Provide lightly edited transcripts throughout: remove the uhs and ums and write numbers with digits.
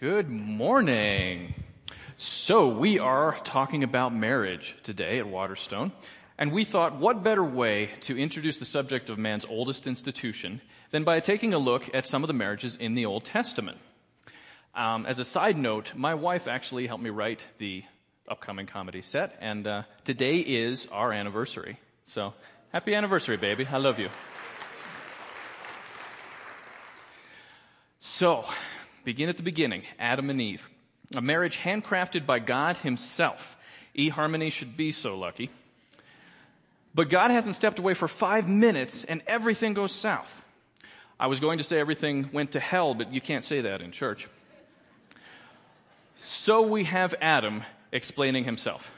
Good morning. So we are talking about marriage today at Waterstone, and we thought what better way to introduce the subject of man's oldest institution than by taking a look at some of the marriages in the Old Testament. As a side note, my wife actually helped me write the upcoming comedy set, and today is our anniversary. So happy anniversary, baby. I love you. So, begin at the beginning, Adam and Eve. A marriage handcrafted by God himself. E-Harmony should be so lucky. But God hasn't stepped away for 5 minutes and everything goes south. I was going to say everything went to hell, but you can't say that in church. So we have Adam explaining himself.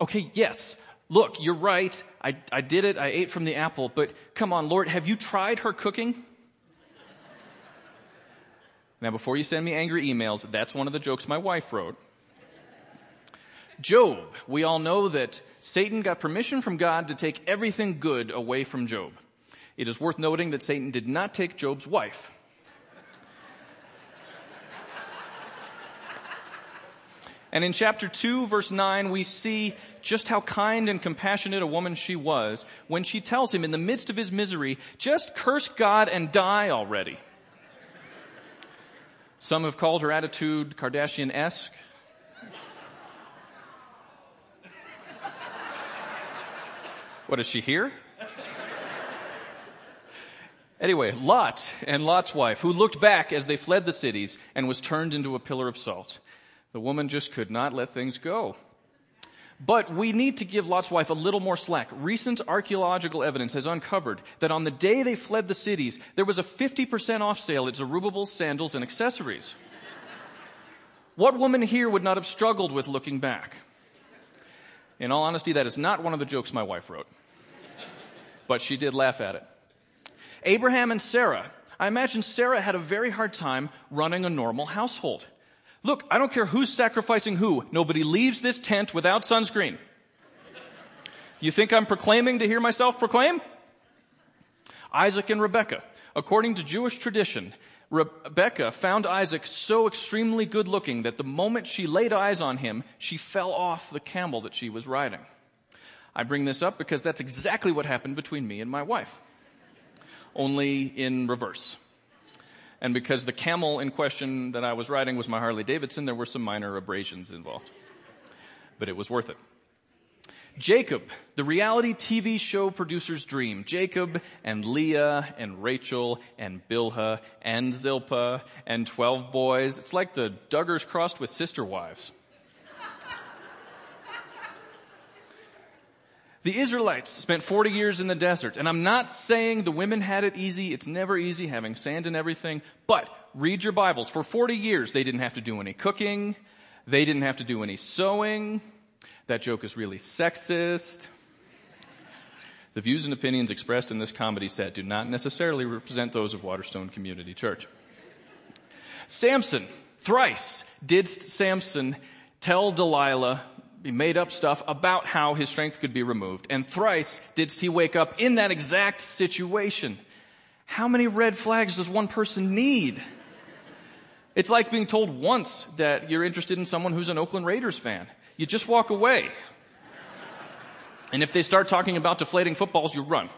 Okay, yes, look, you're right. I did it. I ate from the apple. But come on, Lord, have you tried her cooking? Now, before you send me angry emails, that's one of the jokes my wife wrote. Job. We all know that Satan got permission from God to take everything good away from Job. It is worth noting that Satan did not take Job's wife. And in chapter 2, verse 9, we see just how kind and compassionate a woman she was when she tells him in the midst of his misery, just curse God and die already. Some have called her attitude Kardashian-esque. What, is she here? Anyway, Lot and Lot's wife, who looked back as they fled the cities and was turned into a pillar of salt. The woman just could not let things go. But we need to give Lot's wife a little more slack. Recent archaeological evidence has uncovered that on the day they fled the cities, there was a 50% off sale at Zerubbabel's sandals and accessories. What woman here would not have struggled with looking back? In all honesty, that is not one of the jokes my wife wrote. But she did laugh at it. Abraham and Sarah. I imagine Sarah had a very hard time running a normal household. Look, I don't care who's sacrificing who. Nobody leaves this tent without sunscreen. You think I'm proclaiming to hear myself proclaim? Isaac and Rebekah. According to Jewish tradition, Rebekah found Isaac so extremely good looking that the moment she laid eyes on him, she fell off the camel that she was riding. I bring this up because that's exactly what happened between me and my wife. Only in reverse. And because the camel in question that I was riding was my Harley Davidson, there were some minor abrasions involved. But it was worth it. Jacob, the reality TV show producer's dream. Jacob and Leah and Rachel and Bilhah and Zilpah and 12 boys. It's like the Duggars crossed with sister wives. The Israelites spent 40 years in the desert, and I'm not saying the women had it easy. It's never easy having sand and everything, but read your Bibles. For 40 years, they didn't have to do any cooking. They didn't have to do any sewing. That joke is really sexist. The views and opinions expressed in this comedy set do not necessarily represent those of Waterstone Community Church. Samson, thrice didst Samson tell Delilah, he made up stuff about how his strength could be removed. And thrice didst he wake up in that exact situation. How many red flags does one person need? It's like being told once that you're interested in someone who's an Oakland Raiders fan. You just walk away. And if they start talking about deflating footballs, you run.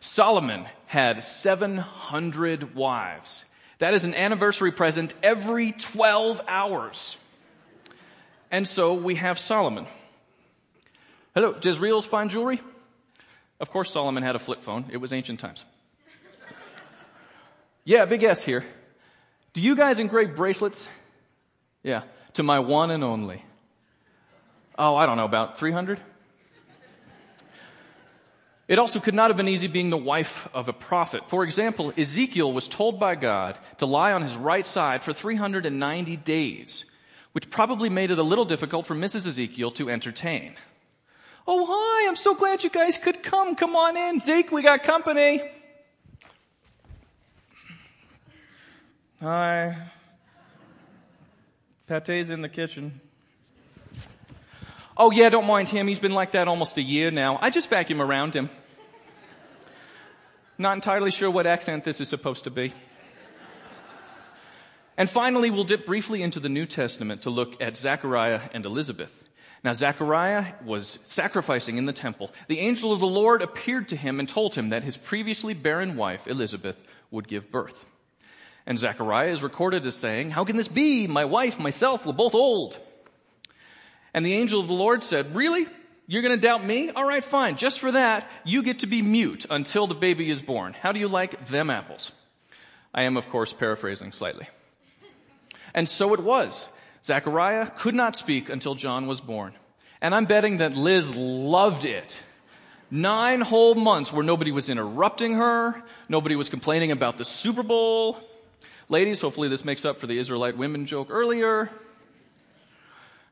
Solomon had 700 wives. That is an anniversary present every 12 hours. And so we have Solomon. Hello, Jezreel's fine jewelry? Of course Solomon had a flip phone. It was ancient times. Yeah, big S here. Do you guys engrave bracelets? Yeah, to my one and only. Oh, I don't know, about 300? It also could not have been easy being the wife of a prophet. For example, Ezekiel was told by God to lie on his right side for 390 days. Which probably made it a little difficult for Mrs. Ezekiel to entertain. Oh, hi, I'm so glad you guys could come. Come on in, Zeke, we got company. Hi. Pate's in the kitchen. Oh, yeah, don't mind him. He's been like that almost a year now. I just vacuum around him. Not entirely sure what accent this is supposed to be. And finally, we'll dip briefly into the New Testament to look at Zechariah and Elizabeth. Now, Zechariah was sacrificing in the temple. The angel of the Lord appeared to him and told him that his previously barren wife, Elizabeth, would give birth. And Zechariah is recorded as saying, "How can this be? My wife, myself, we're both old." And the angel of the Lord said, "Really? You're going to doubt me? All right, fine. Just for that, you get to be mute until the baby is born. How do you like them apples?" I am, of course, paraphrasing slightly. And so it was. Zechariah could not speak until John was born. And I'm betting that Liz loved it. 9 whole months where nobody was interrupting her. Nobody was complaining about the Super Bowl. Ladies, hopefully this makes up for the Israelite women joke earlier.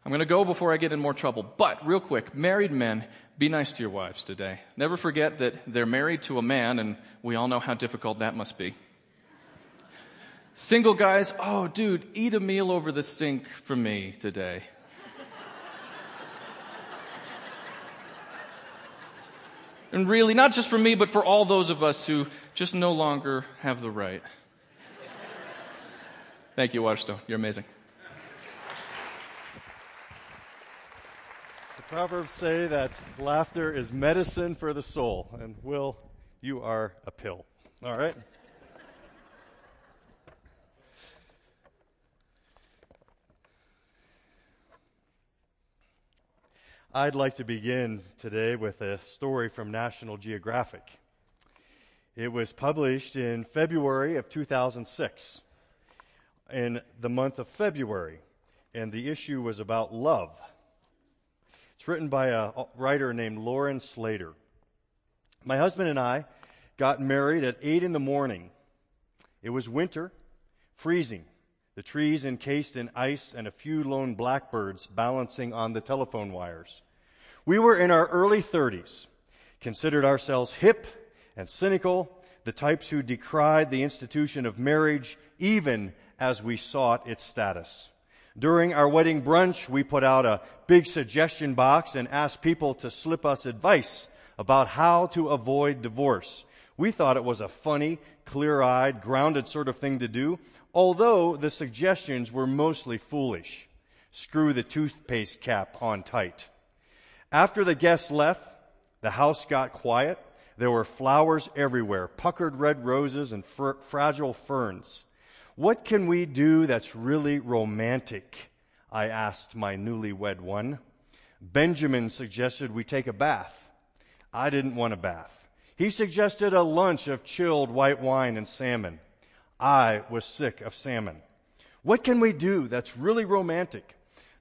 I'm going to go before I get in more trouble. But real quick, married men, be nice to your wives today. Never forget that they're married to a man, and we all know how difficult that must be. Single guys, "Oh, dude, eat a meal over the sink for me today." And really, not just for me, but for all those of us who just no longer have the right. Thank you, Waterstone. You're amazing. The Proverbs say that laughter is medicine for the soul. And Will, you are a pill. All right? I'd like to begin today with a story from National Geographic. It was published in February of 2006, in the month of February, and the issue was about love. It's written by a writer named Lauren Slater. "My husband and I got married at 8 in the morning. It was winter, freezing, the trees encased in ice and a few lone blackbirds balancing on the telephone wires. We were in our early 30s, considered ourselves hip and cynical, the types who decried the institution of marriage even as we sought its status. During our wedding brunch, we put out a big suggestion box and asked people to slip us advice about how to avoid divorce. We thought it was a funny, clear-eyed, grounded sort of thing to do, although the suggestions were mostly foolish. Screw the toothpaste cap on tight. After the guests left, the house got quiet. There were flowers everywhere, puckered red roses and fragile ferns. What can we do that's really romantic? I asked my newlywed one. Benjamin suggested we take a bath. I didn't want a bath. He suggested a lunch of chilled white wine and salmon. I was sick of salmon. What can we do that's really romantic?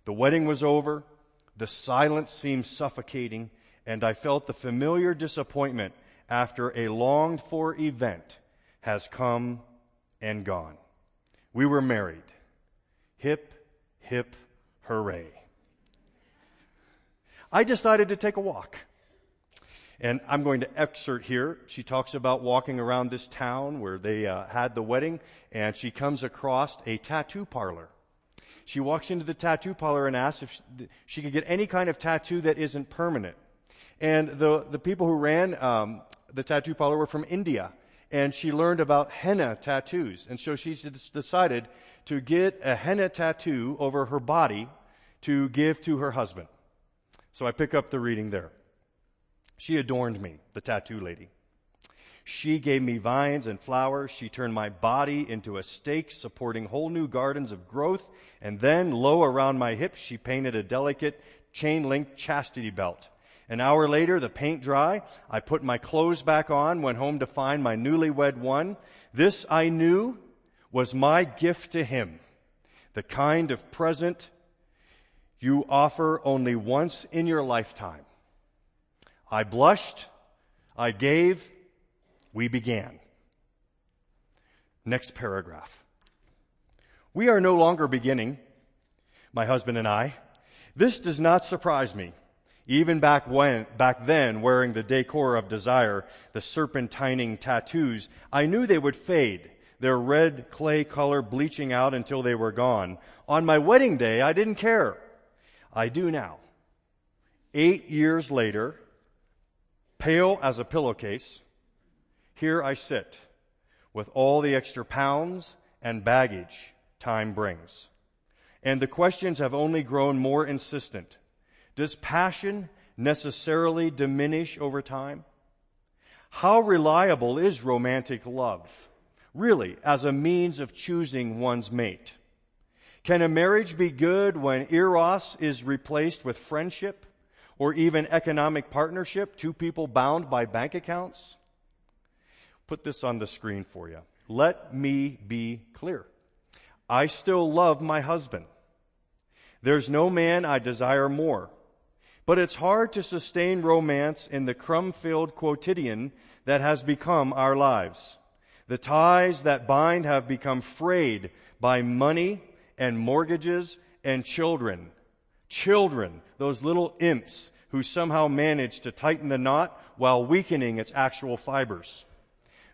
The wedding was over. The silence seemed suffocating, and I felt the familiar disappointment after a longed-for event has come and gone. We were married. Hip, hip, hooray. I decided to take a walk." And I'm going to excerpt here. She talks about walking around this town where they had the wedding, and she comes across a tattoo parlor. She walks into the tattoo parlor and asks if she could get any kind of tattoo that isn't permanent. And the people who ran the tattoo parlor were from India, and she learned about henna tattoos. And so she's decided to get a henna tattoo over her body to give to her husband. So I pick up the reading there. "She adorned me, the tattoo lady. She gave me vines and flowers. She turned my body into a stake supporting whole new gardens of growth. And then, low around my hips, she painted a delicate chain-link chastity belt. An hour later, the paint dry. I put my clothes back on, went home to find my newlywed one. This, I knew, was my gift to him, the kind of present you offer only once in your lifetime. I blushed, I gave, we began." Next paragraph. "We are no longer beginning, my husband and I. This does not surprise me. Even back then, wearing the decor of desire, the serpentining tattoos, I knew they would fade, their red clay color bleaching out until they were gone. On my wedding day, I didn't care. I do now. 8 years later, pale as a pillowcase, here I sit with all the extra pounds and baggage time brings. And the questions have only grown more insistent. Does passion necessarily diminish over time? How reliable is romantic love, really, as a means of choosing one's mate? Can a marriage be good when eros is replaced with friendship or even economic partnership, two people bound by bank accounts? Put this on the screen for you. Let me be clear. I still love my husband. There's no man I desire more. But it's hard to sustain romance in the crumb-filled quotidian that has become our lives. The ties that bind have become frayed by money and mortgages and children. Children, those little imps who somehow manage to tighten the knot while weakening its actual fibers.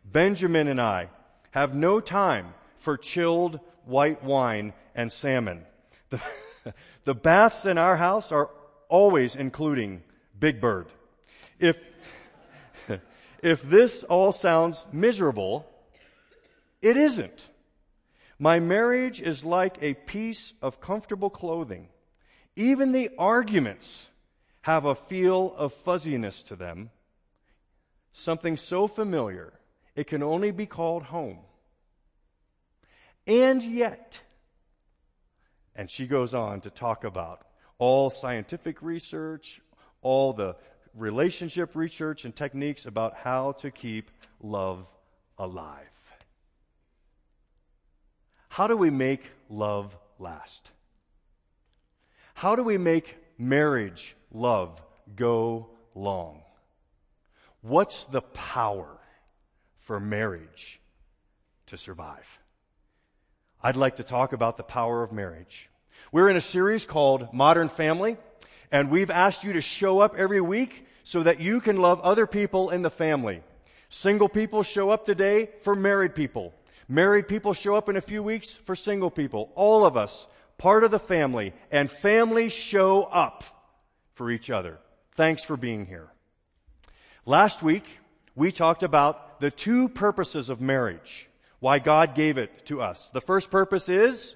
Benjamin and I have no time for chilled white wine and salmon. The baths in our house are always including Big Bird. If this all sounds miserable, it isn't. My marriage is like a piece of comfortable clothing. Even the arguments have a feel of fuzziness to them, something so familiar it can only be called home. And yet, and she goes on to talk about all scientific research, all the relationship research and techniques about how to keep love alive. How do we make love last? How do we make marriage love go long? What's the power for marriage to survive? I'd like to talk about the power of marriage. We're in a series called Modern Family, and we've asked you to show up every week so that you can love other people in the family. Single people show up today for married people. Married people show up in a few weeks for single people. All of us, part of the family, and families show up for each other. Thanks for being here. Last week, we talked about the two purposes of marriage, why God gave it to us. The first purpose is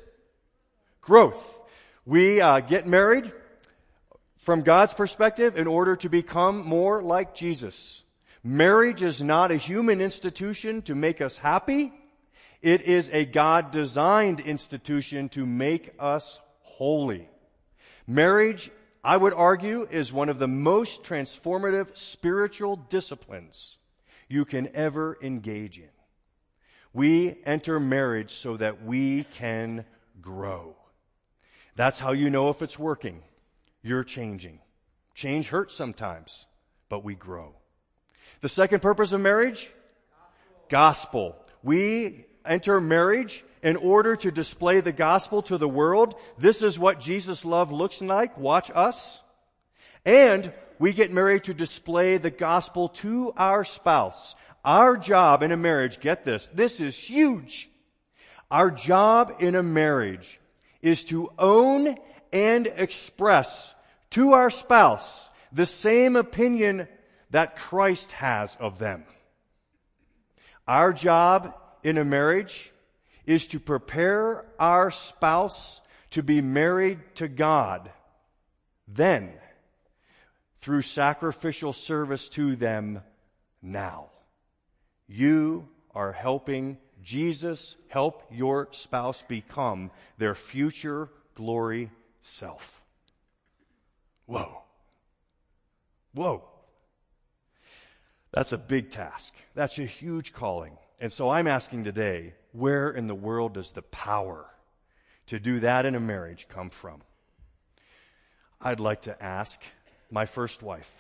growth. We get married from God's perspective in order to become more like Jesus. Marriage is not a human institution to make us happy. It is a God-designed institution to make us holy. Marriage, I would argue, is one of the most transformative spiritual disciplines you can ever engage in. We enter marriage so that we can grow. That's how you know if it's working. You're changing. Change hurts sometimes, but we grow. The second purpose of marriage? Gospel. We enter marriage in order to display the gospel to the world. This is what Jesus' love looks like. Watch us. And we get married to display the gospel to our spouse. Our job in a marriage, get this, this is huge. Our job in a marriage is to own and express to our spouse the same opinion that Christ has of them. Our job in a marriage is to prepare our spouse to be married to God. Then, through sacrificial service to them now. You are helping Jesus help your spouse become their future glory self. Whoa. Whoa. That's a big task. That's a huge calling. And so I'm asking today, where in the world does the power to do that in a marriage come from? I'd like to ask my first wife,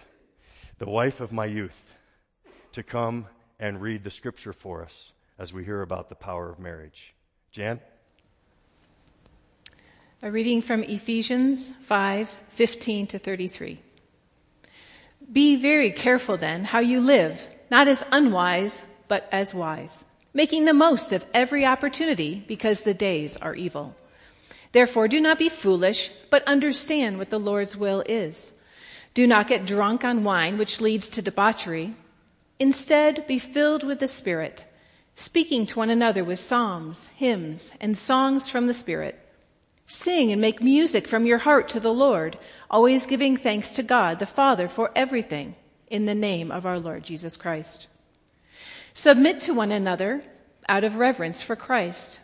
the wife of my youth, to come and read the scripture for us as we hear about the power of marriage. Jan? A reading from Ephesians 5:15 to 33. Be very careful then how you live, not as unwise, but as wise, making the most of every opportunity because the days are evil. Therefore, do not be foolish, but understand what the Lord's will is. Do not get drunk on wine, which leads to debauchery. Instead, be filled with the Spirit, speaking to one another with psalms, hymns, and songs from the Spirit. Sing and make music from your heart to the Lord, always giving thanks to God the Father for everything, in the name of our Lord Jesus Christ. Submit to one another out of reverence for Christ.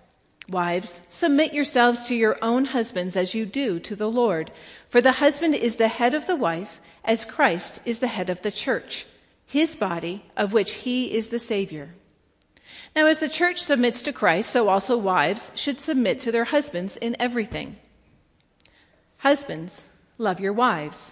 Wives, submit yourselves to your own husbands as you do to the Lord, for the husband is the head of the wife, as Christ is the head of the church, his body, of which he is the Savior. Now, as the church submits to Christ, so also wives should submit to their husbands in everything. Husbands, love your wives,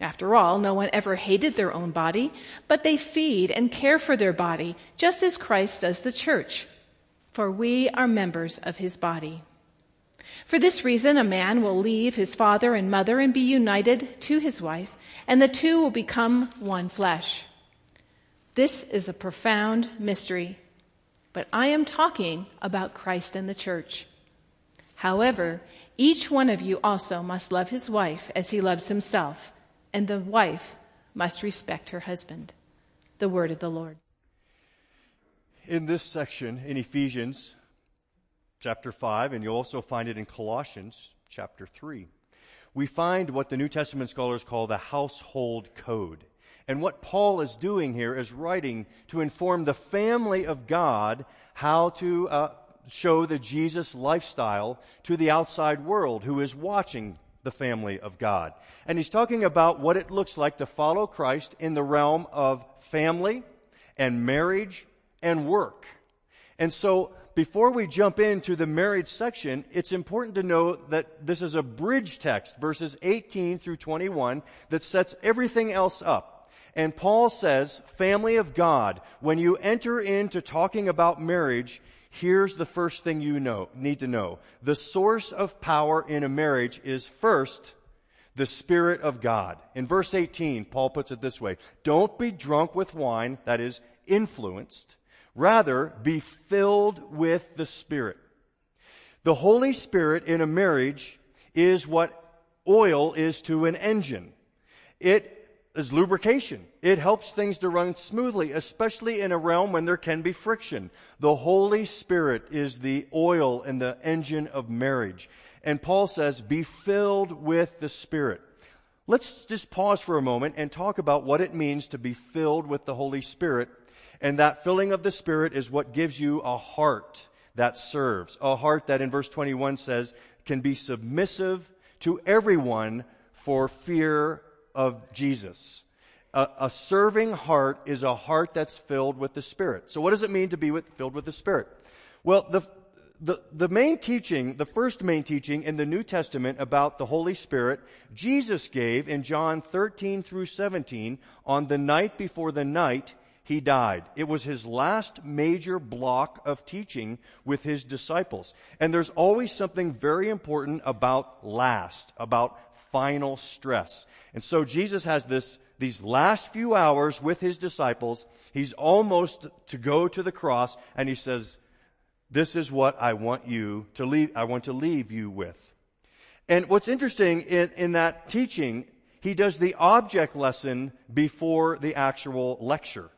After all, no one ever hated their own body, but they feed and care for their body, just as Christ does the church, for we are members of his body. For this reason, a man will leave his father and mother and be united to his wife, and the two will become one flesh. This is a profound mystery, but I am talking about Christ and the church. However, each one of you also must love his wife as he loves himself, and the wife must respect her husband. The word of the Lord. In this section in Ephesians chapter 5, and you'll also find it in Colossians chapter 3, we find what the New Testament scholars call the household code. And what Paul is doing here is writing to inform the family of God how to show the Jesus lifestyle to the outside world who is watching the family of God. And he's talking about what it looks like to follow Christ in the realm of family and marriage and work. And so before we jump into the marriage section, it's important to know that this is a bridge text, verses 18 through 21, that sets everything else up. And Paul says, family of God, when you enter into talking about marriage, here's the first thing need to know. The source of power in a marriage is first the Spirit of God. In verse 18, Paul puts it this way: don't be drunk with wine, that is, influenced. Rather, be filled with the Spirit. The Holy Spirit in a marriage is what oil is to an engine. It is lubrication. It helps things to run smoothly, especially in a realm when there can be friction. The Holy Spirit is the oil in the engine of marriage. And Paul says, be filled with the Spirit. Let's just pause for a moment and talk about what it means to be filled with the Holy Spirit. And that filling of the Spirit is what gives you a heart that serves, a heart that in verse 21 says can be submissive to everyone for fear of Jesus. A serving heart is a heart that's filled with the Spirit. So what does it mean to be filled with the Spirit? Well, the main teaching, the first main teaching in the New Testament about the Holy Spirit, Jesus gave in John 13 through 17 on the night before the night he died. It was his last major block of teaching with his disciples. And there's always something very important about last, about final stress. And so Jesus has these last few hours with his disciples. He's almost to go to the cross, and he says, this is what I want to leave you with. And what's interesting in that teaching, he does the object lesson before the actual lecture.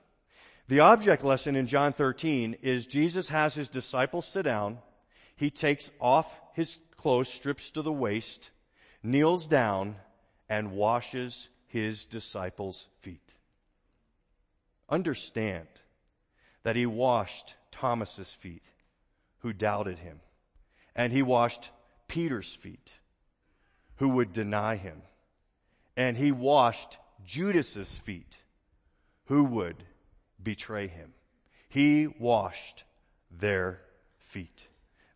The object lesson in John 13 is Jesus has his disciples sit down. He takes off his clothes, strips to the waist, kneels down, and washes his disciples' feet. Understand that he washed Thomas's feet, who doubted him. And he washed Peter's feet, who would deny him. And he washed Judas's feet, who would betray him. He washed their feet.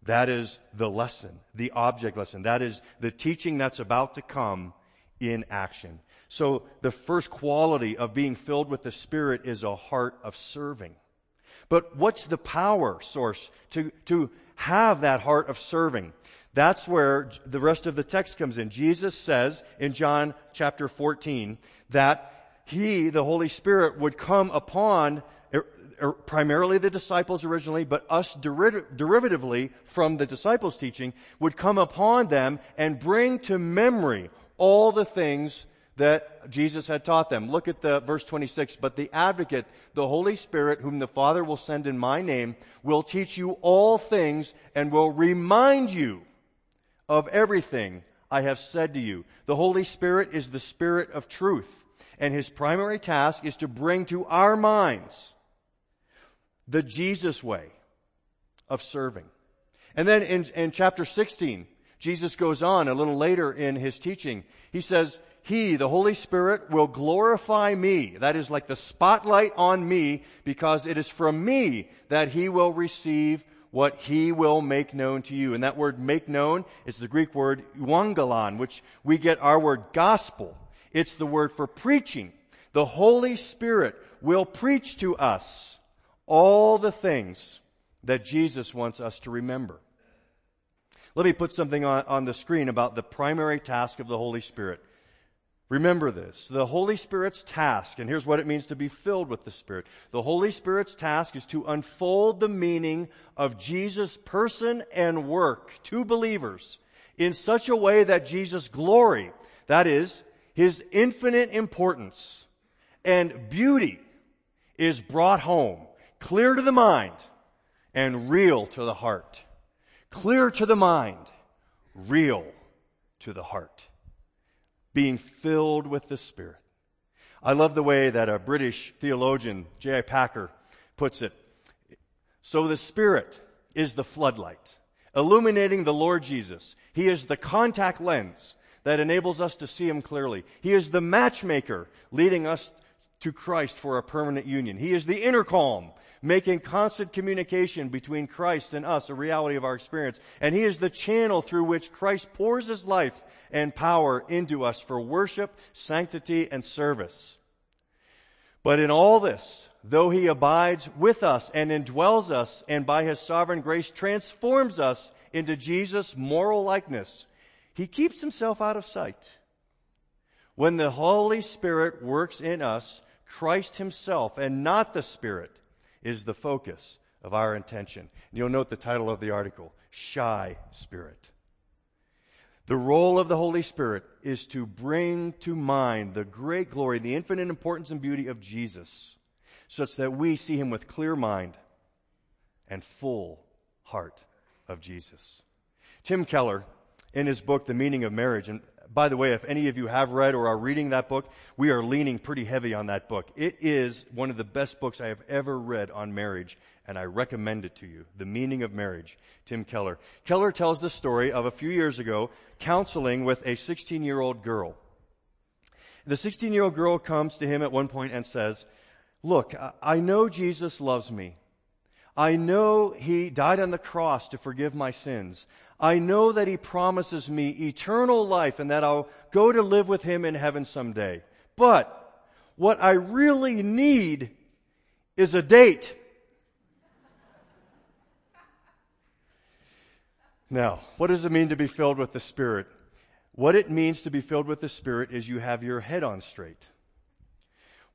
That is the lesson, the object lesson. That is the teaching that's about to come in action. So the first quality of being filled with the Spirit is a heart of serving. But what's the power source to have that heart of serving? That's where the rest of the text comes in. Jesus says in John chapter 14 that He, the Holy Spirit, would come upon primarily the disciples originally, but us derivatively from the disciples' teaching, would come upon them and bring to memory all the things that Jesus had taught them. Look at the verse 26. But the Advocate, the Holy Spirit, whom the Father will send in my name, will teach you all things and will remind you of everything I have said to you. The Holy Spirit is the Spirit of truth, and His primary task is to bring to our minds the Jesus way of serving. And then in chapter 16, Jesus goes on a little later in His teaching. He says, He, the Holy Spirit, will glorify me. That is like the spotlight on me, because it is from me that He will receive what He will make known to you. And that word make known is the Greek word euangelon, which we get our word gospel. It's the word for preaching. The Holy Spirit will preach to us all the things that Jesus wants us to remember. Let me put something on the screen about the primary task of the Holy Spirit. Remember this. The Holy Spirit's task, and here's what it means to be filled with the Spirit. The Holy Spirit's task is to unfold the meaning of Jesus' person and work to believers in such a way that Jesus' glory, that is, His infinite importance and beauty, is brought home. Clear to the mind and real to the heart. Clear to the mind, real to the heart. Being filled with the Spirit. I love the way that a British theologian, J.I. Packer, puts it. So the Spirit is the floodlight, illuminating the Lord Jesus. He is the contact lens that enables us to see Him clearly. He is the matchmaker, leading us to Christ for a permanent union. He is the intercom, making constant communication between Christ and us a reality of our experience. And He is the channel through which Christ pours His life and power into us for worship, sanctity, and service. But in all this, though He abides with us and indwells us, and by His sovereign grace transforms us into Jesus' moral likeness, He keeps Himself out of sight. When the Holy Spirit works in us, Christ Himself, and not the Spirit, is the focus of our intention. And you'll note the title of the article, Shy Spirit. The role of the Holy Spirit is to bring to mind the great glory, the infinite importance and beauty of Jesus, such that we see Him with clear mind and full heart of Jesus. Tim Keller, in his book, The Meaning of Marriage, and by the way, if any of you have read or are reading that book, we are leaning pretty heavy on that book. It is one of the best books I have ever read on marriage, and I recommend it to you. The Meaning of Marriage, Tim Keller. Keller tells the story of a few years ago counseling with a 16-year-old girl. The 16-year-old girl comes to him at one point and says, "Look, I know Jesus loves me. I know He died on the cross to forgive my sins. I know that He promises me eternal life and that I'll go to live with Him in heaven someday. But what I really need is a date." Now, what does it mean to be filled with the Spirit? What it means to be filled with the Spirit is you have your head on straight.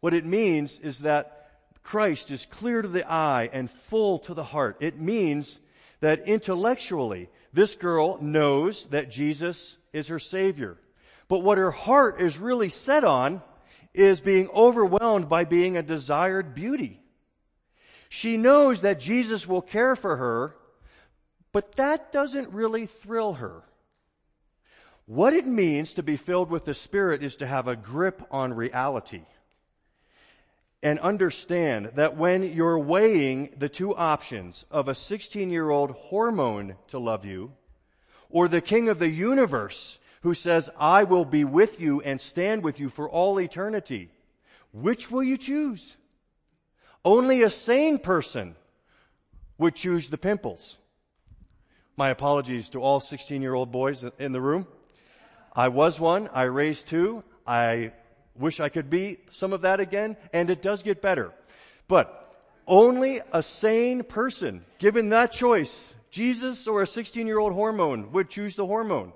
What it means is that Christ is clear to the eye and full to the heart. It means that intellectually, this girl knows that Jesus is her Savior. But what her heart is really set on is being overwhelmed by being a desired beauty. She knows that Jesus will care for her, but that doesn't really thrill her. What it means to be filled with the Spirit is to have a grip on reality. And understand that when you're weighing the two options of a 16-year-old hormone to love you, or the King of the universe who says, "I will be with you and stand with you for all eternity," which will you choose? Only a sane person would choose the pimples. My apologies to all 16-year-old boys in the room. I was one. I raised two. I wish I could be some of that again, and it does get better. But only a sane person, given that choice, Jesus or a 16-year-old hormone would choose the hormone.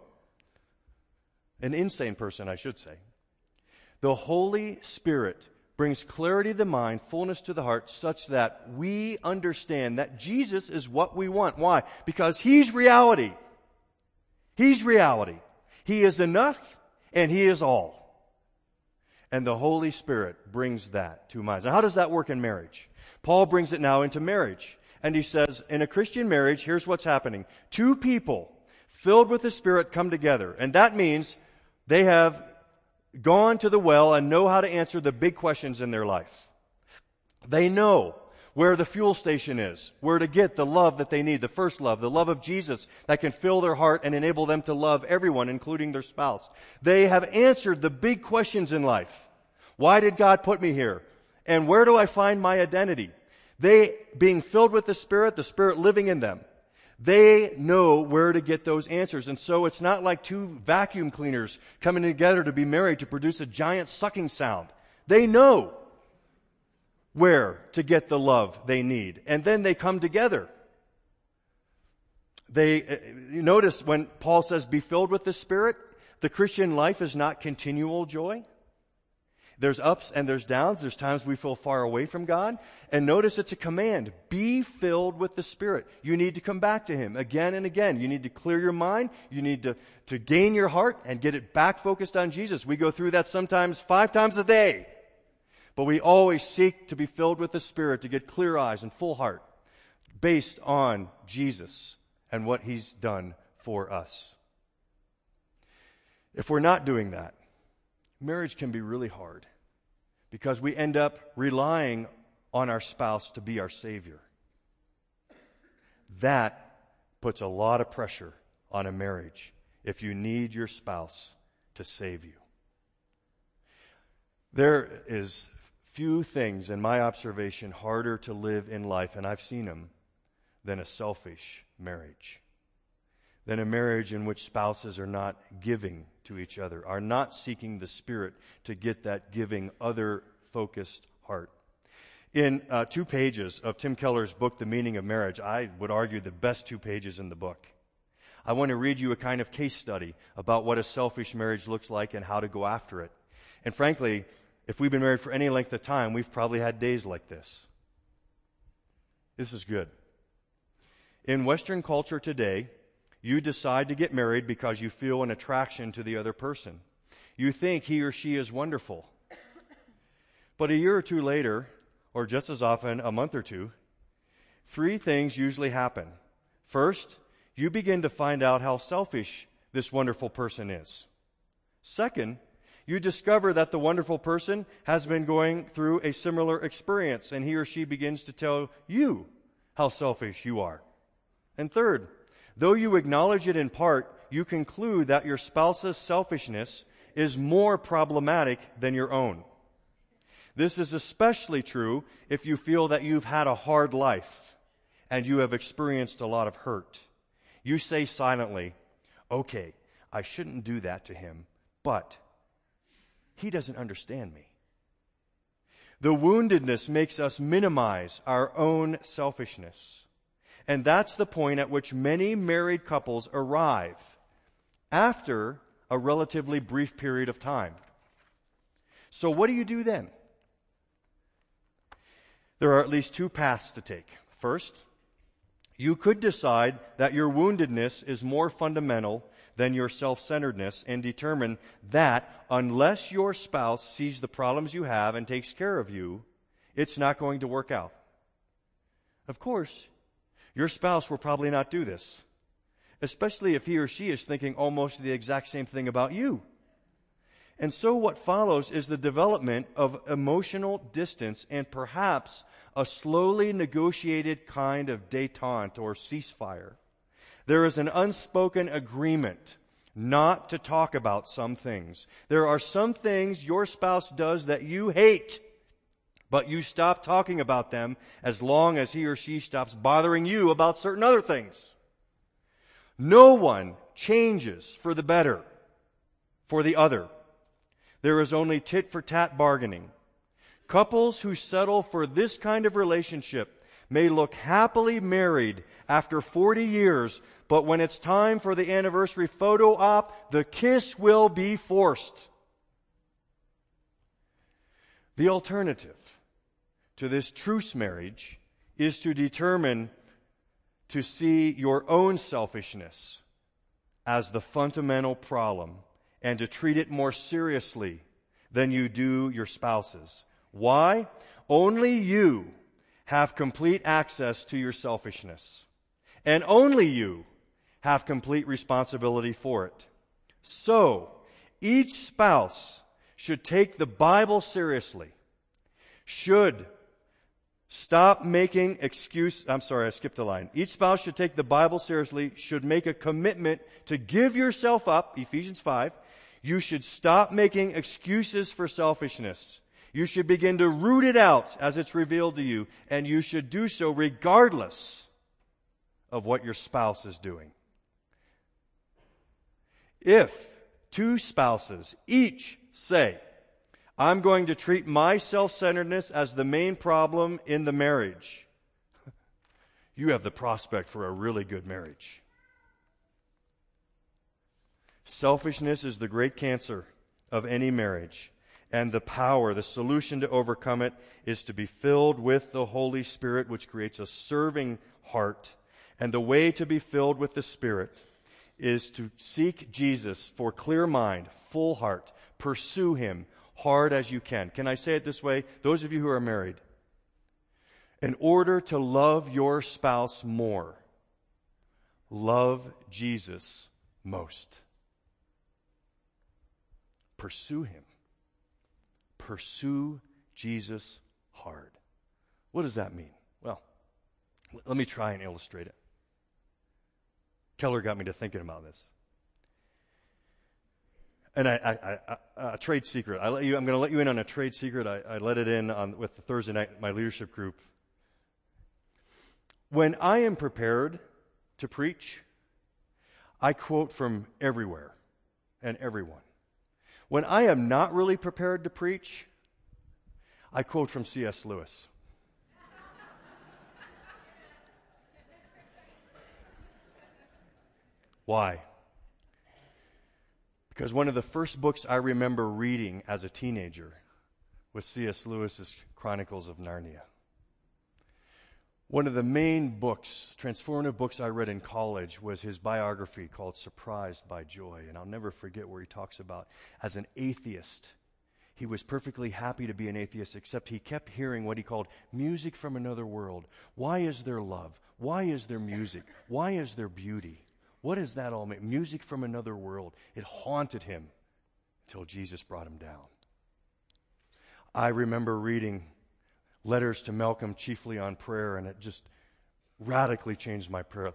An insane person, I should say. The Holy Spirit brings clarity to the mind, fullness to the heart, such that we understand that Jesus is what we want. Why? Because He's reality. He's reality. He is enough and He is all. And the Holy Spirit brings that to mind. Now, how does that work in marriage? Paul brings it now into marriage. And he says, in a Christian marriage, here's what's happening. Two people filled with the Spirit come together. And that means they have gone to the well and know how to answer the big questions in their life. They know where the fuel station is, where to get the love that they need, the first love, the love of Jesus that can fill their heart and enable them to love everyone, including their spouse. They have answered the big questions in life. Why did God put me here? And where do I find my identity? They, being filled with the Spirit living in them, they know where to get those answers. And so it's not like two vacuum cleaners coming together to be married to produce a giant sucking sound. They know where to get the love they need. And then they come together. You notice when Paul says, be filled with the Spirit, the Christian life is not continual joy. There's ups and there's downs. There's times we feel far away from God. And notice it's a command. Be filled with the Spirit. You need to come back to Him again and again. You need to clear your mind. You need to gain your heart and get it back focused on Jesus. We go through that sometimes 5 times a day. But we always seek to be filled with the Spirit, to get clear eyes and full heart based on Jesus and what He's done for us. If we're not doing that, marriage can be really hard because we end up relying on our spouse to be our Savior. That puts a lot of pressure on a marriage if you need your spouse to save you. There is few things, in my observation, harder to live in life, and I've seen them, than a selfish marriage. Than a marriage in which spouses are not giving to each other, are not seeking the Spirit to get that giving, other-focused heart. In 2 pages of Tim Keller's book, The Meaning of Marriage, I would argue the best 2 pages in the book. I want to read you a kind of case study about what a selfish marriage looks like and how to go after it. And frankly, if we've been married for any length of time, we've probably had days like this. This is good. In Western culture today, you decide to get married because you feel an attraction to the other person. You think he or she is wonderful. But a year or two later, or just as often, a month or two, 3 things usually happen. First, you begin to find out how selfish this wonderful person is. Second, you discover that the wonderful person has been going through a similar experience, and he or she begins to tell you how selfish you are. And third, though you acknowledge it in part, you conclude that your spouse's selfishness is more problematic than your own. This is especially true if you feel that you've had a hard life and you have experienced a lot of hurt. You say silently, okay, I shouldn't do that to him, but he doesn't understand me. The woundedness makes us minimize our own selfishness. And that's the point at which many married couples arrive after a relatively brief period of time. So what do you do then? There are at least 2 paths to take. First, you could decide that your woundedness is more fundamental than your self-centeredness and determine that unless your spouse sees the problems you have and takes care of you, it's not going to work out. Of course, your spouse will probably not do this, especially if he or she is thinking almost the exact same thing about you. And so what follows is the development of emotional distance and perhaps a slowly negotiated kind of détente or ceasefire. There is an unspoken agreement not to talk about some things. There are some things your spouse does that you hate, but you stop talking about them as long as he or she stops bothering you about certain other things. No one changes for the better, for the other. There is only tit-for-tat bargaining. Couples who settle for this kind of relationship may look happily married after 40 years, but when it's time for the anniversary photo op, the kiss will be forced. The alternative to this truce marriage is to determine to see your own selfishness as the fundamental problem and to treat it more seriously than you do your spouse's. Why? Only you have complete access to your selfishness, and only you have complete responsibility for it. So, each spouse should take the Bible seriously, should stop making excuses. I'm sorry, I skipped the line. Each spouse should take the Bible seriously, should make a commitment to give yourself up, Ephesians 5. You should stop making excuses for selfishness. You should begin to root it out as it's revealed to you, and you should do so regardless of what your spouse is doing. If two spouses each say, I'm going to treat my self-centeredness as the main problem in the marriage, you have the prospect for a really good marriage. Selfishness is the great cancer of any marriage, and the power, the solution to overcome it, is to be filled with the Holy Spirit, which creates a serving heart. And the way to be filled with the Spirit is to seek Jesus for clear mind, full heart, pursue Him hard as you can. Can I say it this way? Those of you who are married, in order to love your spouse more, love Jesus most. Pursue Him. Pursue Jesus hard. What does that mean? Well, let me try and illustrate it. Keller got me to thinking about this. And a trade secret. I'm going to let you in on a trade secret. I let it in with the Thursday night, my leadership group. When I am prepared to preach, I quote from everywhere and everyone. When I am not really prepared to preach, I quote from C.S. Lewis. Why? Because one of the first books I remember reading as a teenager was C.S. Lewis's Chronicles of Narnia. One of the main books, transformative books I read in college was his biography called Surprised by Joy. And I'll never forget where he talks about, as an atheist, he was perfectly happy to be an atheist, except he kept hearing what he called music from another world. Why is there love? Why is there music? Why is there beauty? What does that all mean? Music from another world. It haunted him until Jesus brought him down. I remember reading Letters to Malcolm, chiefly on prayer, and it just radically changed my prayer.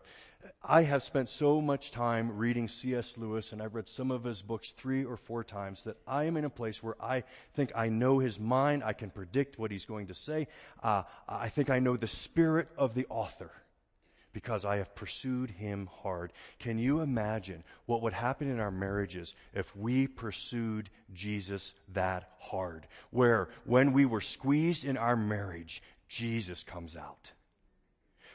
I have spent so much time reading C.S. Lewis, and I've read some of his books 3 or 4 times, that I am in a place where I think I know his mind. I can predict what he's going to say. I think I know the spirit of the author, because I have pursued Him hard. Can you imagine what would happen in our marriages if we pursued Jesus that hard? Where when we were squeezed in our marriage, Jesus comes out.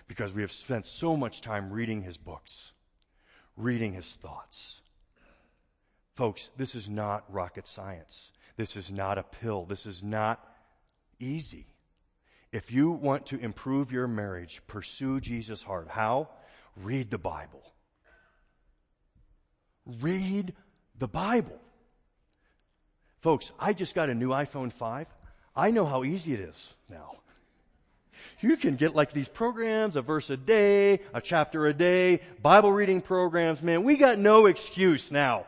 Because we have spent so much time reading His books, reading His thoughts. Folks, this is not rocket science. This is not a pill. This is not easy. If you want to improve your marriage, pursue Jesus hard. How? Read the Bible. Read the Bible. Folks, I just got a new iPhone 5. I know how easy it is now. You can get like these programs, a verse a day, a chapter a day, Bible reading programs. Man, we got no excuse now.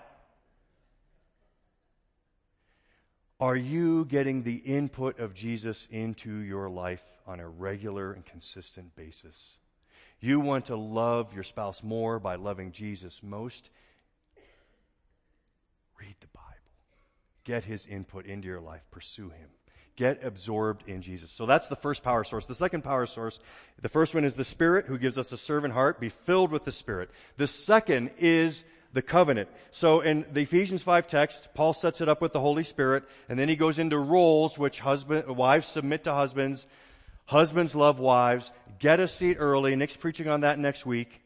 Are you getting the input of Jesus into your life on a regular and consistent basis? You want to love your spouse more by loving Jesus most? Read the Bible. Get His input into your life. Pursue Him. Get absorbed in Jesus. So that's the first power source. The second power source, the first one is the Spirit, who gives us a servant heart. Be filled with the Spirit. The second is the covenant. So in the Ephesians 5 text, Paul sets it up with the Holy Spirit, and then he goes into roles, which wives submit to husbands, Husbands love wives. Get a seat early. Nick's preaching on that next week.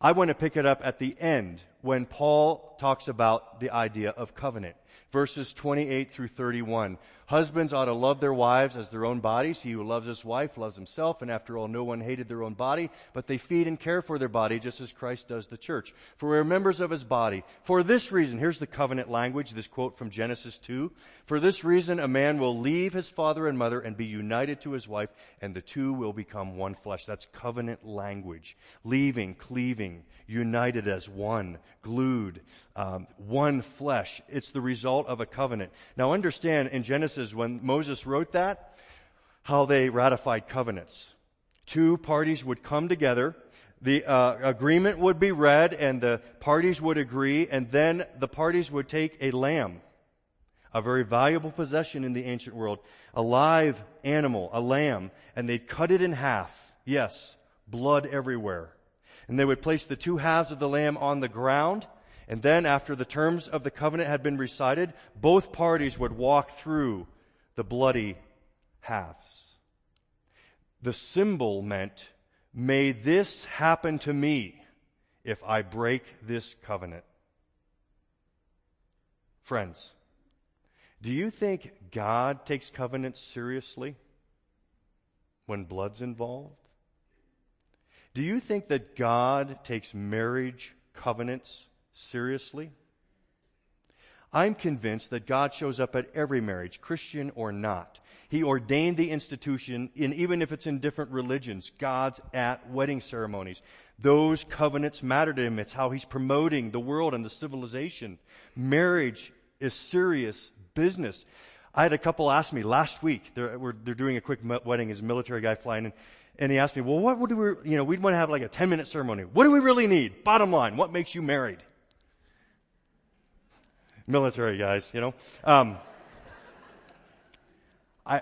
I want to pick it up at the end when Paul talks about the idea of covenant. Verses 28 through 31. Husbands ought to love their wives as their own bodies. He who loves his wife loves himself. And after all, no one hated their own body, but they feed and care for their body just as Christ does the church. For we are members of his body. For this reason, here's the covenant language, this quote from Genesis 2. For this reason, a man will leave his father and mother and be united to his wife, and the two will become one flesh. That's covenant language. Leaving, cleaving, united as one, glued, one flesh. It's the result of a covenant. Now understand, in Genesis, when Moses wrote that, how they ratified covenants. Two parties would come together, the agreement would be read, and the parties would agree, and then the parties would take a lamb, a very valuable possession in the ancient world, a live animal, a lamb, and they'd cut it in half. Yes, blood everywhere. And they would place the two halves of the lamb on the ground. And then after the terms of the covenant had been recited, both parties would walk through the bloody halves. The symbol meant, may this happen to me if I break this covenant. Friends, do you think God takes covenants seriously when blood's involved? Do you think that God takes marriage covenants seriously? I'm convinced that God shows up at every marriage, Christian or not. He ordained the institution, and even if it's in different religions, God's at wedding ceremonies. Those covenants matter to him. It's how he's promoting the world and the civilization. Marriage is serious business. I had a couple ask me last week, they're doing a quick wedding, as a military guy flying in, and he asked me, well, what would we, we'd want to have like a 10-minute ceremony. What do we really need? Bottom line, what makes you married? Military guys,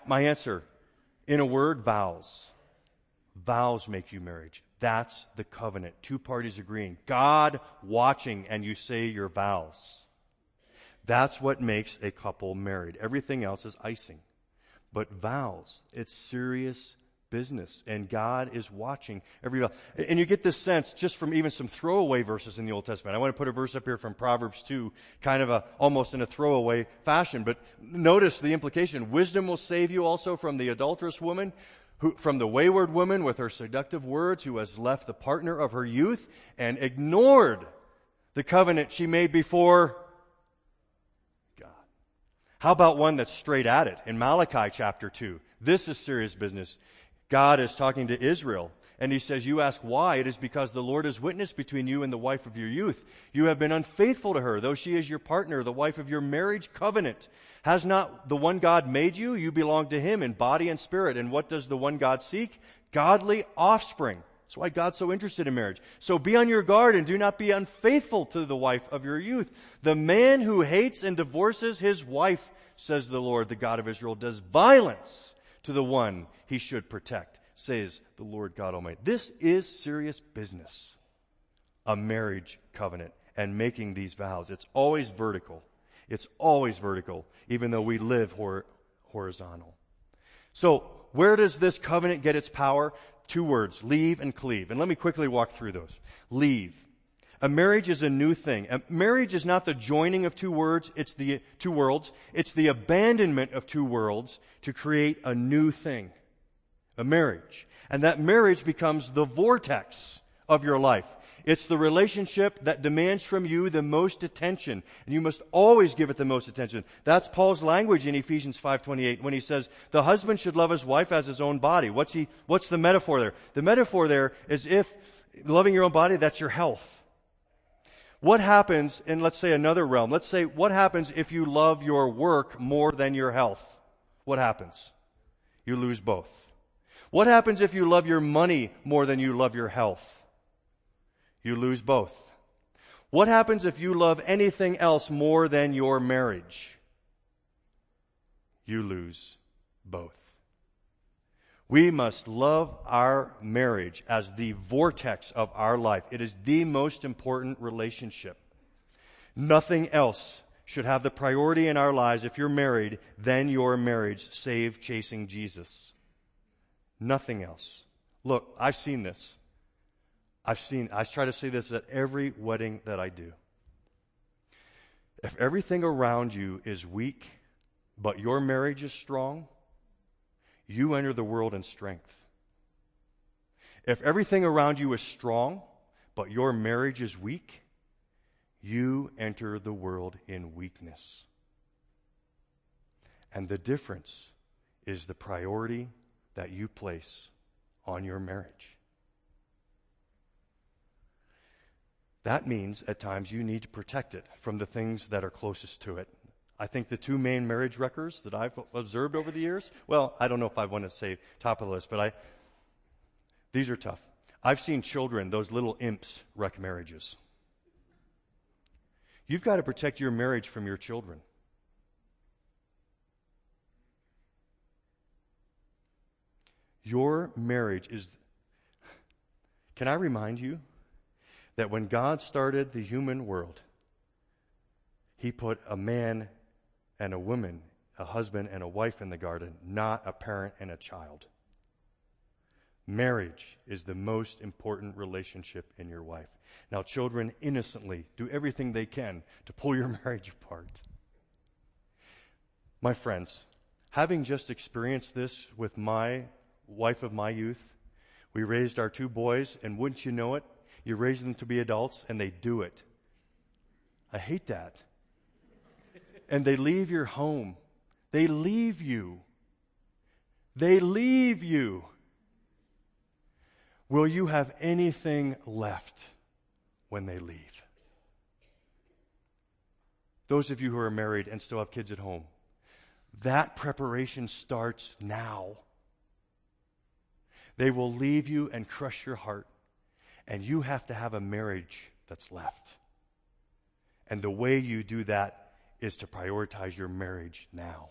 My answer, in a word, vows. Vows make you married. That's the covenant. Two parties agreeing. God watching, and you say your vows. That's what makes a couple married. Everything else is icing. But vows, it's serious business, and God is watching every vow. And you get this sense just from even some throwaway verses in the Old Testament. I want to put a verse up here from Proverbs 2, kind of almost in a throwaway fashion. But notice the implication. Wisdom will save you also from the adulterous woman, from the wayward woman with her seductive words, who has left the partner of her youth and ignored the covenant she made before. How about one that's straight at it? In Malachi chapter 2, this is serious business. God is talking to Israel, and he says, you ask why? It is because the Lord is witness between you and the wife of your youth. You have been unfaithful to her, though she is your partner, the wife of your marriage covenant. Has not the one God made you? You belong to him in body and spirit. And what does the one God seek? Godly offspring. That's why God's so interested in marriage. So be on your guard and do not be unfaithful to the wife of your youth. The man who hates and divorces his wife, says the Lord, the God of Israel, does violence to the one he should protect, says the Lord God Almighty. This is serious business, a marriage covenant and making these vows. It's always vertical. It's always vertical, even though we live horizontal. So where does this covenant get its power? Two words, leave and cleave. And let me quickly walk through those. Leave. A marriage is a new thing. A marriage is not the joining of two worlds. It's the abandonment of two worlds to create a new thing, a marriage. And that marriage becomes the vortex of your life. It's the relationship that demands from you the most attention, and you must always give it the most attention. That's Paul's language in Ephesians 5:28 when he says, the husband should love his wife as his own body. What's the metaphor there? The metaphor there is, if loving your own body, that's your health. What happens in, let's say, another realm? Let's say, what happens if you love your work more than your health? What happens? You lose both. What happens if you love your money more than you love your health? You lose both. What happens if you love anything else more than your marriage? You lose both. We must love our marriage as the vortex of our life. It is the most important relationship. Nothing else should have the priority in our lives, if you're married, than your marriage, save chasing Jesus. Nothing else. Look, I've seen this. I try to say this at every wedding that I do. If everything around you is weak, but your marriage is strong, you enter the world in strength. If everything around you is strong, but your marriage is weak, you enter the world in weakness. And the difference is the priority that you place on your marriage. That means at times you need to protect it from the things that are closest to it. I think the two main marriage wreckers that I've observed over the years, well, I don't know if I want to say top of the list, but these are tough. I've seen children, those little imps, wreck marriages. You've got to protect your marriage from your children. Your marriage is... Can I remind you that when God started the human world, He put a man and a woman, a husband and a wife in the garden, not a parent and a child. Marriage is the most important relationship in your life. Now, children innocently do everything they can to pull your marriage apart. My friends, having just experienced this with my wife of my youth, we raised our two boys, and wouldn't you know it, you raise them to be adults, and they do it. I hate that. And they leave your home. They leave you. They leave you. Will you have anything left when they leave? Those of you who are married and still have kids at home, that preparation starts now. They will leave you and crush your heart, and you have to have a marriage that's left. And the way you do that is to prioritize your marriage now.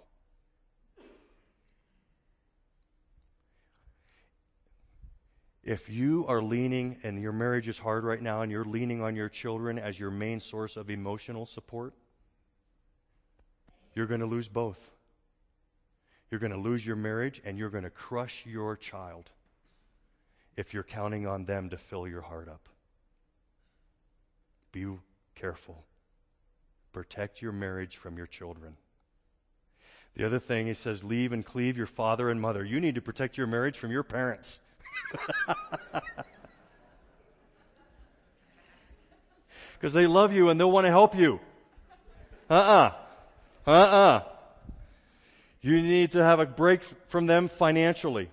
If you are leaning, and your marriage is hard right now, and you're leaning on your children as your main source of emotional support, you're going to lose both. You're going to lose your marriage, and you're going to crush your child if you're counting on them to fill your heart up. Be careful. Protect your marriage from your children. The other thing, he says, leave and cleave your father and mother. You need to protect your marriage from your parents. Because they love you and they'll want to help you. You need to have a break from them financially.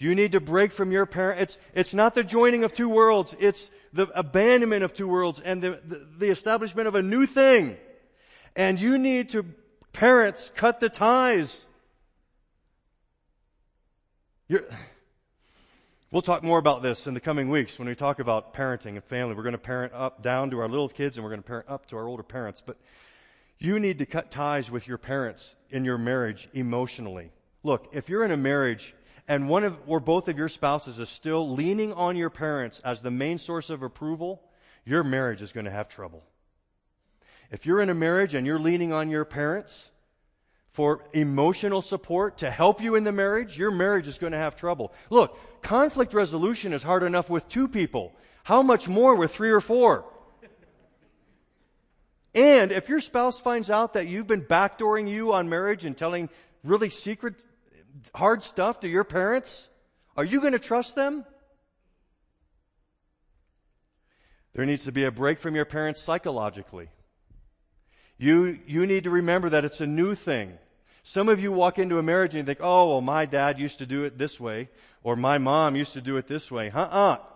You need to break from your parent. It's not the joining of two worlds. It's the abandonment of two worlds and the establishment of a new thing. And you need to, parents, cut the ties. We'll talk more about this in the coming weeks when we talk about parenting and family. We're going to parent up down to our little kids, and we're going to parent up to our older parents. But you need to cut ties with your parents in your marriage emotionally. Look, if you're in a marriage and one of or both of your spouses is still leaning on your parents as the main source of approval, your marriage is going to have trouble. If you're in a marriage and you're leaning on your parents for emotional support to help you in the marriage, your marriage is going to have trouble. Look, conflict resolution is hard enough with two people. How much more with three or four? And if your spouse finds out that you've been backdooring you on marriage and telling really secret, hard stuff to your parents, are you going to trust them? There needs to be a break from your parents psychologically. You need to remember that it's a new thing. Some of you walk into a marriage and you think, oh, well, my dad used to do it this way, or my mom used to do it this way.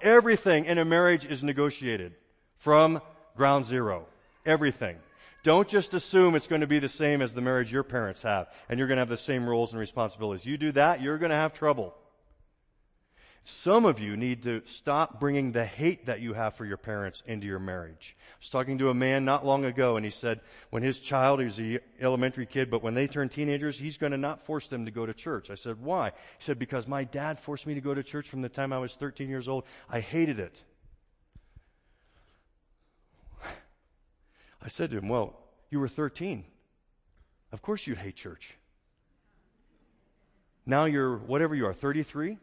Everything in a marriage is negotiated from ground zero. Everything. Don't just assume it's going to be the same as the marriage your parents have, and you're going to have the same roles and responsibilities. You do that, you're going to have trouble. Some of you need to stop bringing the hate that you have for your parents into your marriage. I was talking to a man not long ago, and he said when his child, he was an elementary kid, but when they turn teenagers, he's going to not force them to go to church. I said, why? He said, because my dad forced me to go to church from the time I was 13 years old. I hated it. I said to him, well, you were 13. Of course you'd hate church. Now you're whatever you are, 33?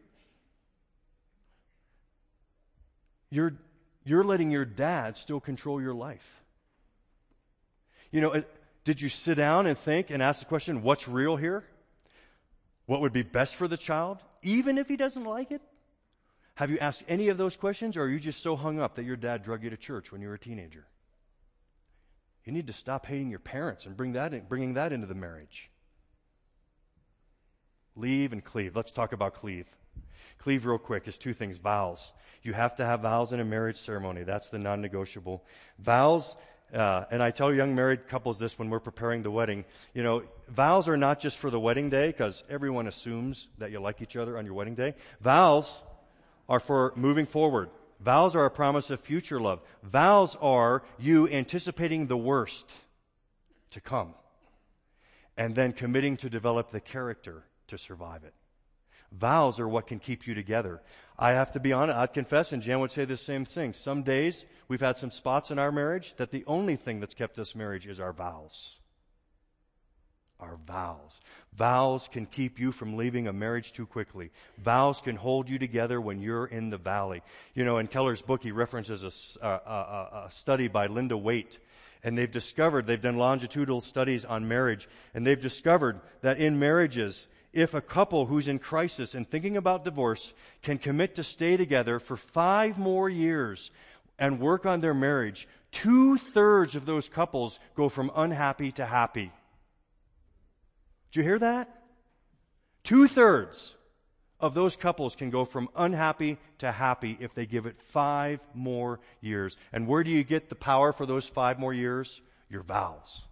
You're letting your dad still control your life. You know, did you sit down and think and ask the question, what's real here? What would be best for the child, even if he doesn't like it? Have you asked any of those questions, or are you just so hung up that your dad drug you to church when you were a teenager? You need to stop hating your parents and bringing that into the marriage. Leave and cleave. Let's talk about cleave. Cleave real quick is two things. Vows. You have to have vows in a marriage ceremony. That's the non-negotiable. Vows, and I tell young married couples this when we're preparing the wedding. You know, vows are not just for the wedding day, because everyone assumes that you like each other on your wedding day. Vows are for moving forward. Vows are a promise of future love. Vows are you anticipating the worst to come and then committing to develop the character to survive it. Vows are what can keep you together. I have to be honest, I'd confess, and Jan would say the same thing. Some days we've had some spots in our marriage that the only thing that's kept this marriage is our vows. Our vows. Vows can keep you from leaving a marriage too quickly. Vows can hold you together when you're in the valley. You know, in Keller's book, he references a study by Linda Waite, and they've done longitudinal studies on marriage, and they've discovered that in marriages, if a couple who's in crisis and thinking about divorce can commit to stay together for 5 more years and work on their marriage, 2/3 of those couples go from unhappy to happy. Did you hear that? 2/3 of those couples can go from unhappy to happy if they give it 5 more years. And where do you get the power for those 5 more years? Your vows.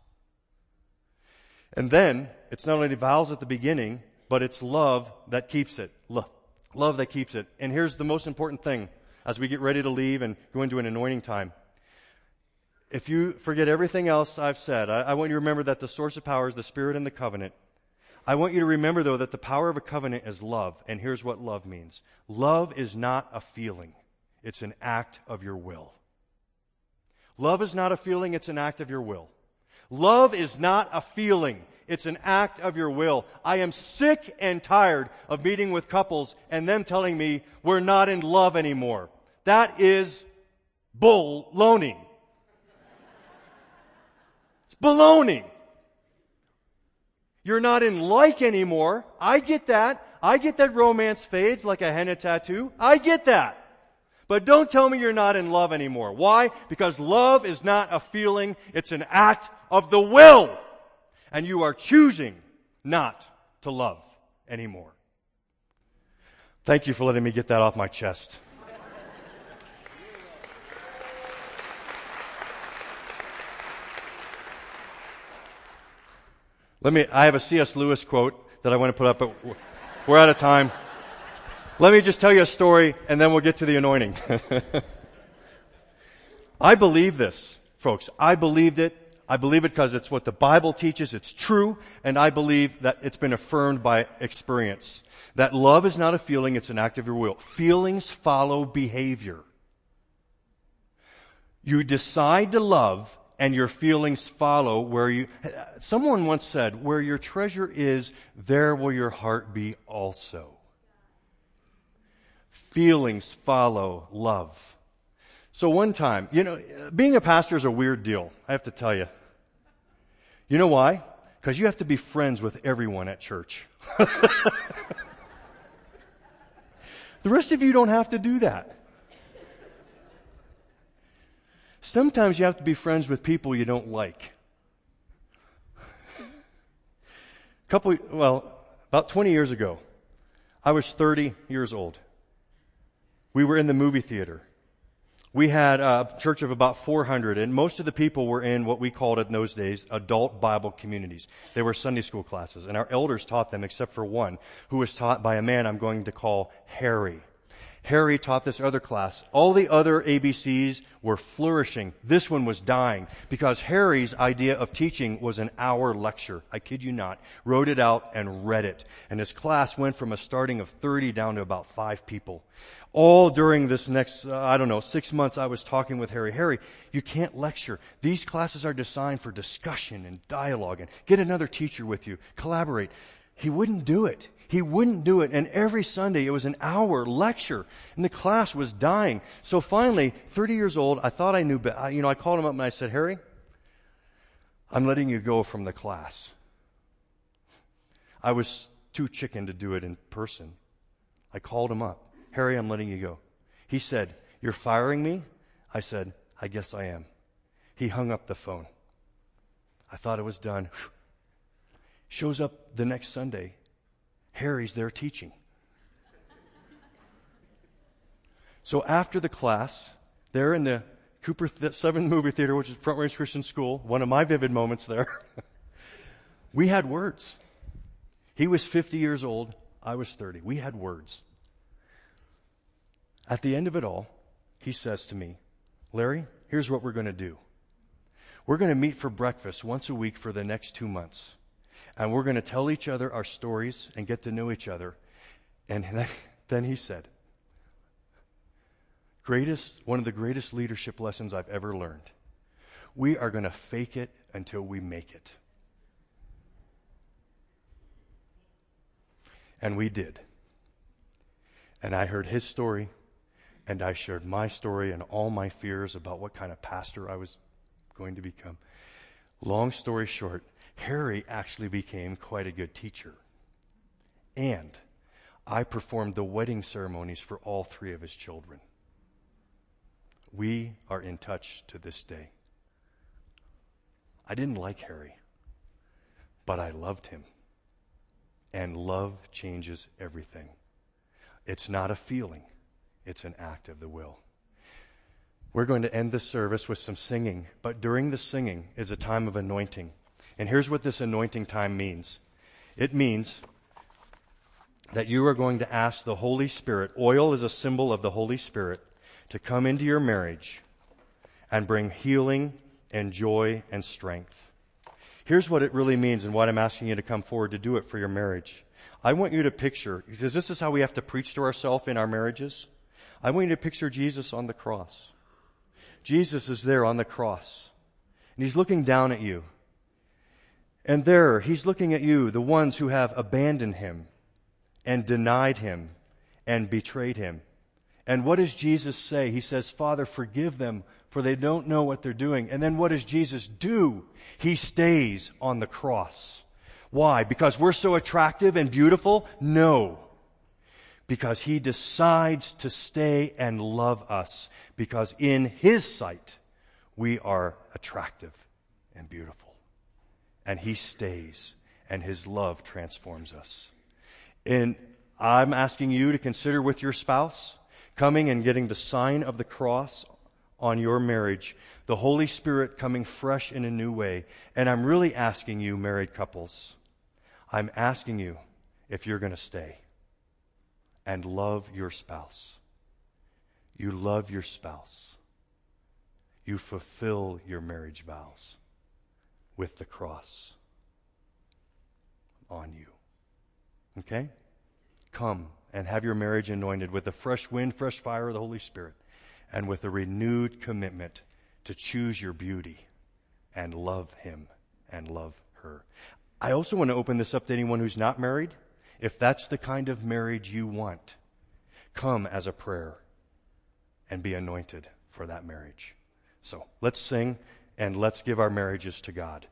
And then, it's not only vows at the beginning, but it's love that keeps it. Love that keeps it. And here's the most important thing as we get ready to leave and go into an anointing time. If you forget everything else I've said, I want you to remember that the source of power is the Spirit and the covenant. I want you to remember, though, that the power of a covenant is love. And here's what love means. Love is not a feeling. It's an act of your will. Love is not a feeling. It's an act of your will. Love is not a feeling. It's an act of your will. I am sick and tired of meeting with couples and them telling me we're not in love anymore. That is baloney. It's baloney. You're not in like anymore. I get that. I get that romance fades like a henna tattoo. I get that. But don't tell me you're not in love anymore. Why? Because love is not a feeling. It's an act of the will. And you are choosing not to love anymore. Thank you for letting me get that off my chest. I have a C.S. Lewis quote that I want to put up, but we're out of time. Let me just tell you a story, and then we'll get to the anointing. I believe this, folks. I believed it. I believe it because it's what the Bible teaches. It's true, and I believe that it's been affirmed by experience. That love is not a feeling, it's an act of your will. Feelings follow behavior. You decide to love, and your feelings follow where you... Someone once said, where your treasure is, there will your heart be also. Feelings follow love. So one time, you know, being a pastor is a weird deal, I have to tell you. You know why? Because you have to be friends with everyone at church. The rest of you don't have to do that. Sometimes you have to be friends with people you don't like. About 20 years ago, I was 30 years old. We were in the movie theater. We had a church of about 400, and most of the people were in what we called in those days adult Bible communities. They were Sunday school classes, and our elders taught them, except for one, who was taught by a man I'm going to call Harry. Harry taught this other class. All the other ABCs were flourishing. This one was dying because Harry's idea of teaching was an hour lecture. I kid you not. Wrote it out and read it. And his class went from a starting of 30 down to about 5 people. All during this next, 6 months, I was talking with Harry. Harry, you can't lecture. These classes are designed for discussion and dialogue and get another teacher with you. Collaborate. He wouldn't do it. He wouldn't do it. And every Sunday, it was an hour lecture, and the class was dying. So finally, 30 years old, I thought I knew, but I called him up and I said, Harry, I'm letting you go from the class. I was too chicken to do it in person. I called him up. Harry, I'm letting you go. He said, You're firing me? I said, I guess I am. He hung up the phone. I thought it was done. Shows up the next Sunday. Harry's there teaching. So after the class, there in the Cooper 7 movie theater, which is Front Range Christian School, one of my vivid moments there, we had words. He was 50 years old. I was 30. We had words. At the end of it all, he says to me, Larry, here's what we're going to do. We're going to meet for breakfast once a week for the next 2 months. And we're going to tell each other our stories and get to know each other. And then he said, one of the greatest leadership lessons I've ever learned. We are going to fake it until we make it. And we did. And I heard his story, and I shared my story and all my fears about what kind of pastor I was going to become. Long story short, Harry actually became quite a good teacher. And I performed the wedding ceremonies for all three of his children. We are in touch to this day. I didn't like Harry, but I loved him. And love changes everything. It's not a feeling. It's an act of the will. We're going to end this service with some singing, but during the singing is a time of anointing. And here's what this anointing time means. It means that you are going to ask the Holy Spirit, oil is a symbol of the Holy Spirit, to come into your marriage and bring healing and joy and strength. Here's what it really means and what I'm asking you to come forward to do it for your marriage. I want you to picture, because this is how we have to preach to ourselves in our marriages. I want you to picture Jesus on the cross. Jesus is there on the cross, and he's looking down at you. And there, he's looking at you, the ones who have abandoned him and denied him and betrayed him. And what does Jesus say? He says, Father, forgive them, for they don't know what they're doing. And then what does Jesus do? He stays on the cross. Why? Because we're so attractive and beautiful? No. Because he decides to stay and love us. Because in his sight, we are attractive and beautiful. And he stays, and his love transforms us. And I'm asking you to consider with your spouse coming and getting the sign of the cross on your marriage, the Holy Spirit coming fresh in a new way. And I'm really asking you, married couples, I'm asking you if you're going to stay and love your spouse. You love your spouse. You fulfill your marriage vows with the cross on you. Okay? Come and have your marriage anointed with the fresh wind, fresh fire of the Holy Spirit, and with a renewed commitment to choose your beauty and love him and love her. I also want to open this up to anyone who's not married. If that's the kind of marriage you want, come as a prayer and be anointed for that marriage. So let's sing. And let's give our marriages to God.